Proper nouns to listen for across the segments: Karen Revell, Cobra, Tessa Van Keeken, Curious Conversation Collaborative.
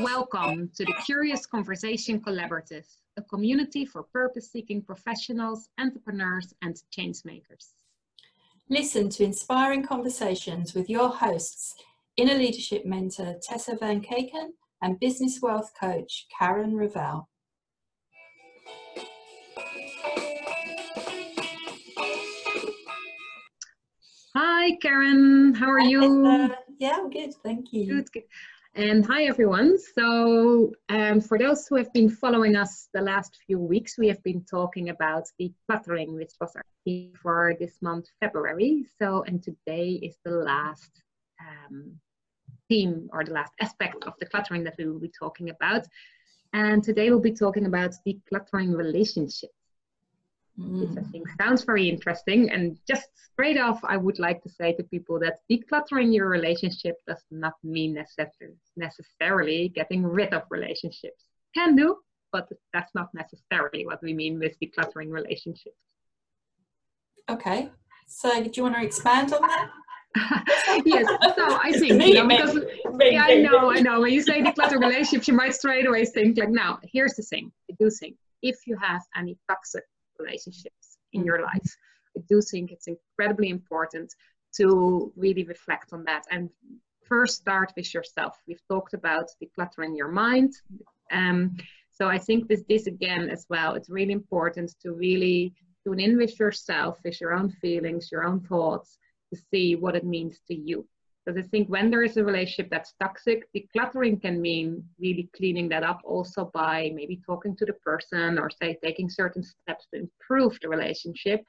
Welcome to the Curious Conversation Collaborative, a community for purpose-seeking professionals, entrepreneurs and changemakers. Listen to inspiring conversations with your hosts, inner leadership mentor Tessa Van Keeken and business wealth coach Karen Revell. Hi Karen, how are you? Yeah, I'm good, thank you. Good. And hi everyone. So for those who have been following us the last few weeks, we have been talking about the decluttering, which was our theme for this month, February. So, and today is the last theme or the last aspect of decluttering that we will be talking about. And today we'll be talking about decluttering relationships. Which I think sounds very interesting, and just straight off I would like to say to people that decluttering your relationship does not mean necessarily getting rid of relationships. Can do, but that's not necessarily what we mean with decluttering relationships. Okay, so do you want to expand on that? Yes, so I think, you know, because, yeah, I know, when you say declutter relationships, you might straight away think like, now, here's the thing, I do think, if you have any toxic relationships in your life, I do think it's incredibly important to really reflect on that and first start with yourself. We've talked about decluttering your mind, so I think with this again as well, it's really important to really tune in with yourself, with your own feelings, your own thoughts, to see what it means to you. Because I think when there is a relationship that's toxic, decluttering can mean really cleaning that up also by maybe talking to the person or say taking certain steps to improve the relationship.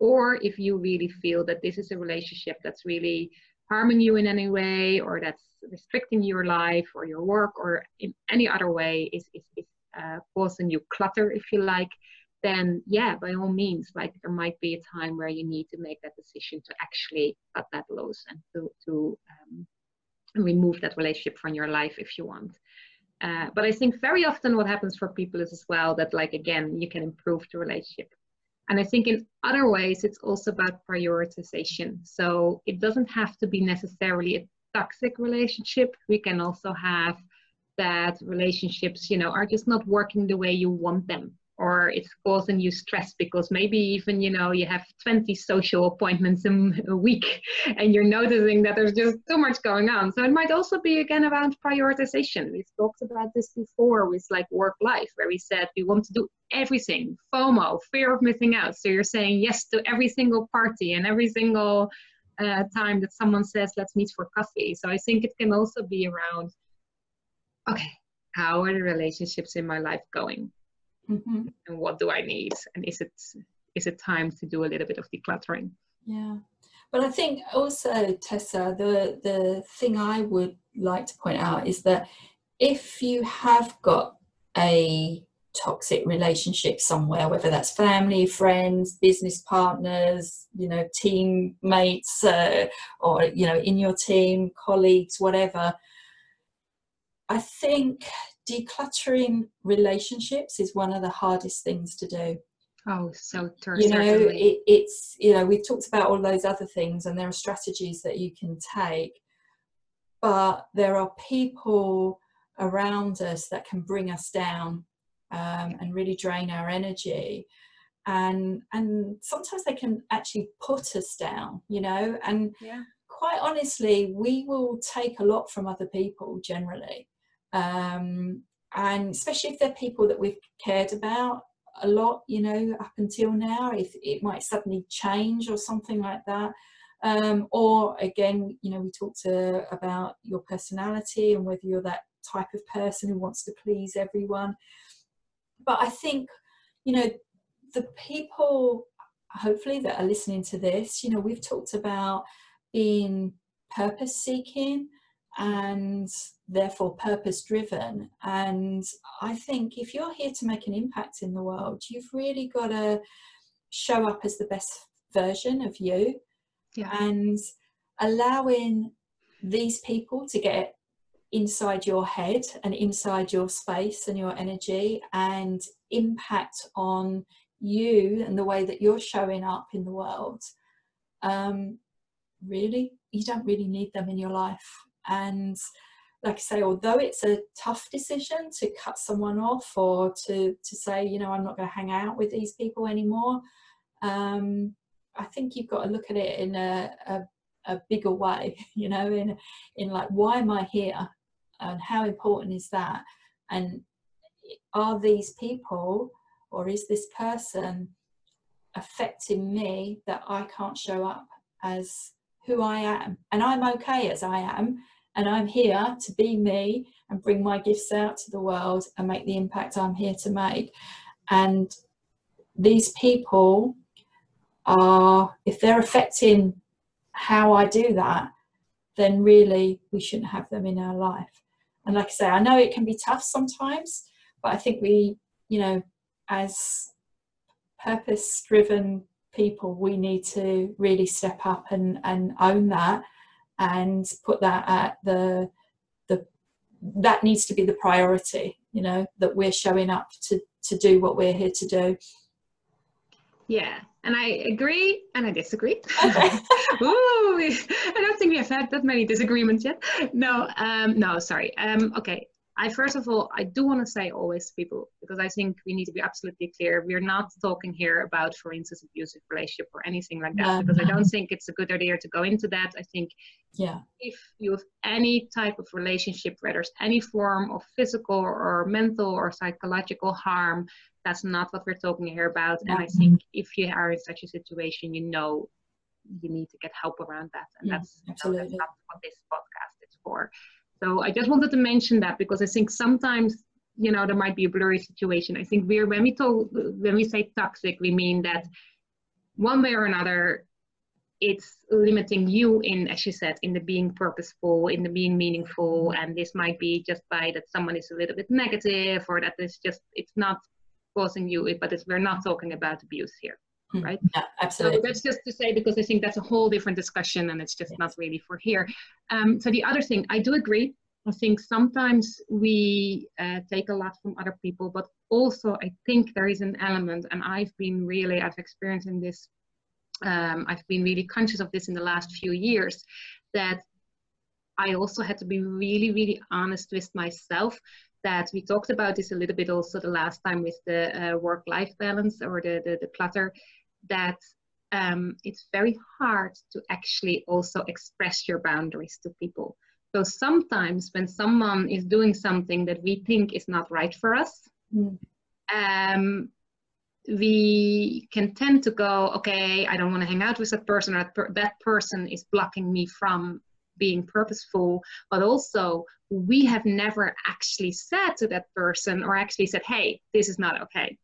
Or if you really feel that this is a relationship that's really harming you in any way, or that's restricting your life or your work or in any other way is causing you clutter, if you like, then yeah, by all means, like there might be a time where you need to make that decision to actually cut that loose and to remove that relationship from your life if you want. But I think very often what happens for people is as well that, like, again, you can improve the relationship. And I think in other ways, it's also about prioritization. So it doesn't have to be necessarily a toxic relationship. We can also have that relationships, you know, are just not working the way you want them. Or it's causing you stress because maybe even, you know, you have 20 social appointments a week and you're noticing that there's just too much going on. So it might also be again around prioritization. We've talked about this before with like work life, where we said we want to do everything, FOMO, fear of missing out. So you're saying yes to every single party and every single time that someone says, let's meet for coffee. So I think it can also be around, okay, how are the relationships in my life going? Mm-hmm. And what do I need? And is it time to do a little bit of decluttering? Yeah, but I think also, Tessa, the thing I would like to point out is that if you have got a toxic relationship somewhere, whether that's family, friends, business partners, you know, teammates, or, you know, in your team, colleagues, whatever, I think decluttering relationships is one of the hardest things to do. Oh, so certainly. You know, it's, you know, we've talked about all those other things and there are strategies that you can take, but there are people around us that can bring us down and really drain our energy. And sometimes they can actually put us down, you know, and yeah. Quite honestly, we will take a lot from other people generally. And especially if they're people that we've cared about a lot, you know, up until now, if it might suddenly change or something like that. Or again, you know, we talked about your personality and whether you're that type of person who wants to please everyone. But I think, you know, the people hopefully that are listening to this, you know, we've talked about being purpose-seeking and therefore purpose-driven, and I think if you're here to make an impact in the world, you've really got to show up as the best version of you. Yeah. And allowing these people to get inside your head and inside your space and your energy, and impact on you and the way that you're showing up in the world. Really, you don't really need them in your life. And like I say, although it's a tough decision to cut someone off or to say, you know, I'm not going to hang out with these people anymore, I think you've got to look at it in a bigger way, you know, in like, why am I here and how important is that, and are these people or is this person affecting me that I can't show up as who I am, and I'm okay as I am, and I'm here to be me and bring my gifts out to the world and make the impact I'm here to make. And these people are, if they're affecting how I do that, then really we shouldn't have them in our life. And like I say, I know it can be tough sometimes, but I think we, you know, as purpose-driven people, we need to really step up and own that and put that at that needs to be the priority, you know, that we're showing up to do what we're here to do. Yeah, and I agree and I disagree. Okay. Ooh, I don't think we have had that many disagreements yet. No, no, sorry. Okay, first of all, I do want to say always to people, because I think we need to be absolutely clear, we're not talking here about, for instance, abusive relationship or anything like that, because I don't think it's a good idea to go into that. I think if you have any type of relationship where there's any form of physical or mental or psychological harm, that's not what we're talking here about. And I think if you are in such a situation, you know, you need to get help around that. And that's not what this podcast is for. So I just wanted to mention that, because I think sometimes, you know, there might be a blurry situation. I think when we say toxic, we mean that one way or another, it's limiting you in, as you said, in the being purposeful, in the being meaningful. And this might be just by that someone is a little bit negative, or that it's just, it's not causing you it, but we're not talking about abuse here, right? Yeah, absolutely. So that's just to say, because I think that's a whole different discussion, and it's just not really for here. So the other thing, I do agree. I think sometimes we take a lot from other people, but also I think there is an element, and I've experienced in this, I've been really conscious of this in the last few years, that I also had to be really, really honest with myself. That we talked about this a little bit also the last time with the work-life balance or the clutter, that it's very hard to actually also express your boundaries to people. So sometimes when someone is doing something that we think is not right for us, we can tend to go, okay, I don't want to hang out with that person, or that person is blocking me from being purposeful. But also we have never actually said to that person, or actually said, hey, this is not okay,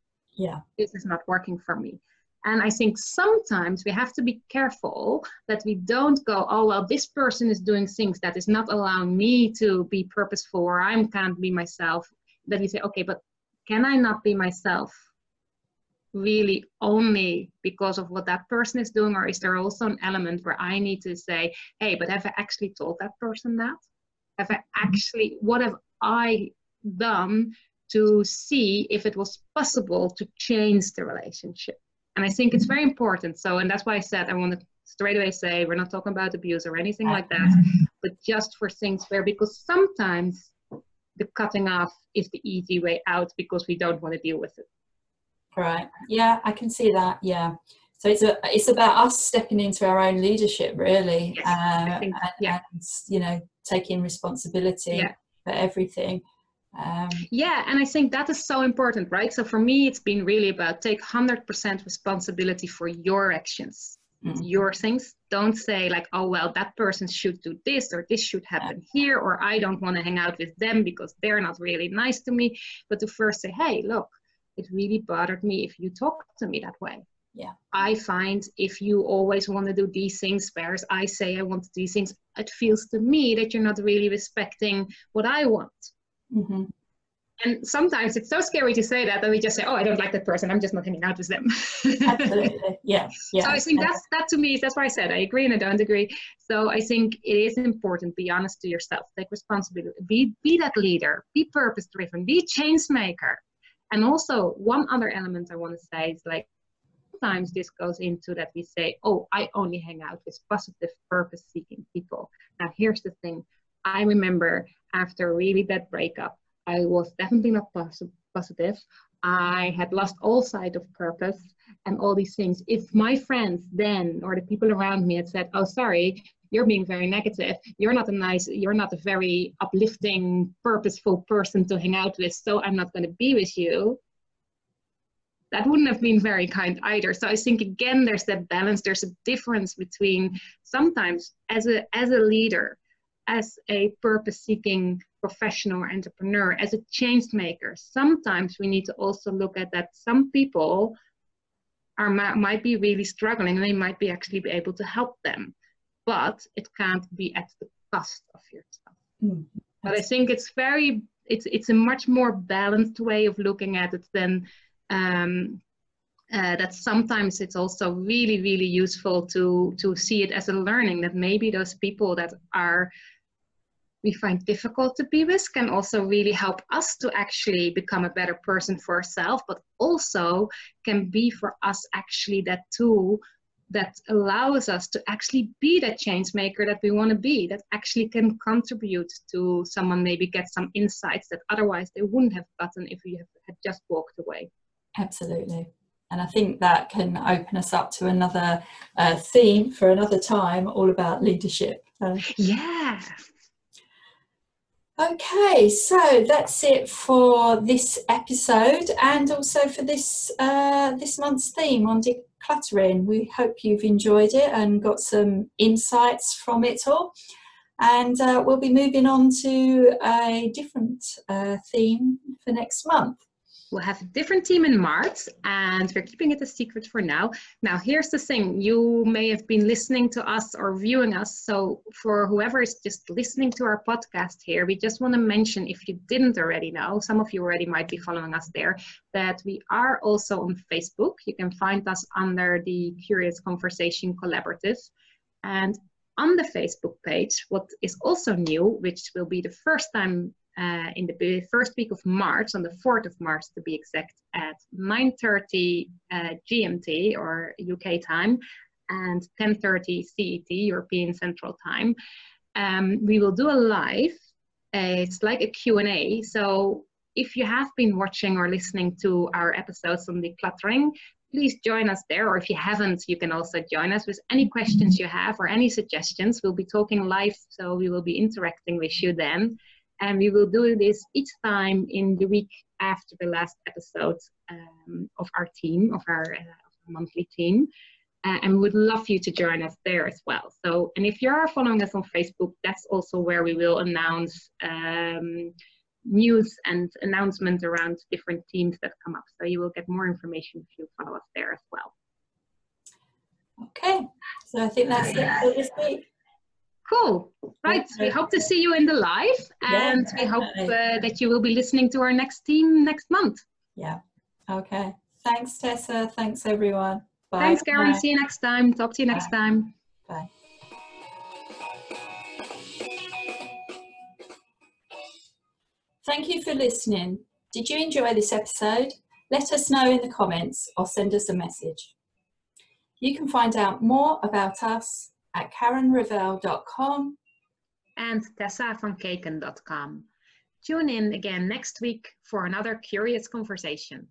this is not working for me. And I think sometimes we have to be careful that we don't go, oh well, this person is doing things that is not allowing me to be purposeful, or I can't be myself. Then we say, okay, but can I not be myself really only because of what that person is doing, or is there also an element where I need to say, hey, but have I actually told that person that? Have I actually, what have I done to see if it was possible to change the relationship? And I think it's very important. So, and that's why I said, I want to straight away say, we're not talking about abuse or anything like that, but just for things where, because sometimes the cutting off is the easy way out because we don't want to deal with it. Right. Yeah, I can see that. Yeah. So it's about us stepping into our own leadership, really, and you know, taking responsibility for everything. Yeah, and I think that is so important, right? So for me, it's been really about take 100% responsibility for your actions, your things. Don't say like, oh well, that person should do this, or this should happen here, or I don't want to hang out with them because they're not really nice to me. But to first say, hey, look, it really bothered me if you talk to me that way. Yeah, I find if you always want to do these things, whereas I say I want these things, it feels to me that you're not really respecting what I want. And sometimes it's so scary to say that we just say, oh, I don't like that person, I'm just not hanging out with them. Absolutely, yeah, yeah. So I think that to me, that's why I said I agree and I don't agree. So I think it is important, be honest to yourself, take responsibility, be that leader, be purpose-driven, be a change maker. And also one other element I want to say is, like, sometimes this goes into that we say, oh, I only hang out with positive, purpose-seeking people. Now, here's the thing. I remember after really bad breakup, I was definitely not positive. I had lost all sight of purpose and all these things. If my friends then, or the people around me, had said, oh, sorry, you're being very negative, you're not a very uplifting, purposeful person to hang out with, so I'm not going to be with you, that wouldn't have been very kind either. So I think, again, there's that balance. There's a difference between sometimes as a leader, as a purpose-seeking professional, entrepreneur, as a change maker, sometimes we need to also look at that some people might be really struggling and they might be actually be able to help them, but it can't be at the cost of yourself. Mm-hmm. But I think it's a much more balanced way of looking at it than that sometimes it's also really, really useful to see it as a learning, that maybe those people that we find difficult to be with can also really help us to actually become a better person for ourselves, but also can be for us actually that tool that allows us to actually be that change maker that we want to be, that actually can contribute to someone maybe get some insights that otherwise they wouldn't have gotten if we had just walked away. Absolutely. And I think that can open us up to another theme for another time, all about leadership. Yeah. Okay, so that's it for this episode, and also for this month's theme on decluttering. We hope you've enjoyed it and got some insights from it all, and we'll be moving on to a different theme for next month. We'll have a different team in March, and we're keeping it a secret for now. Now, here's the thing. You may have been listening to us or viewing us. So for whoever is just listening to our podcast here, we just want to mention, if you didn't already know, some of you already might be following us there, that we are also on Facebook. You can find us under the Curious Conversation Collaborative. And on the Facebook page, what is also new, which will be the first time in the first week of March, on the 4th of March to be exact, at 9:30 GMT or UK time and 10:30 CET, European Central Time, we will do a live, it's like a Q&A. So if you have been watching or listening to our episodes on decluttering, please join us there, or if you haven't, you can also join us with any questions you have or any suggestions. We'll be talking live, so we will be interacting with you then. And we will do this each time in the week after the last episode of our team, of our monthly team. And we would love you to join us there as well. So, and if you are following us on Facebook, that's also where we will announce news and announcements around different teams that come up. So you will get more information if you follow us there as well. Okay, so I think that's it for this week. Cool. Right. We hope to see you in the live, and we hope that you will be listening to our next team next month. Yeah. Okay. Thanks, Tessa. Thanks, everyone. Bye. Thanks, Karen. Bye. See you next time. Talk to you next time. Bye. Thank you for listening. Did you enjoy this episode? Let us know in the comments or send us a message. You can find out more about us at KarenRevell.com and TessaVanKeeken.com. Tune in again next week for another Curious Conversation.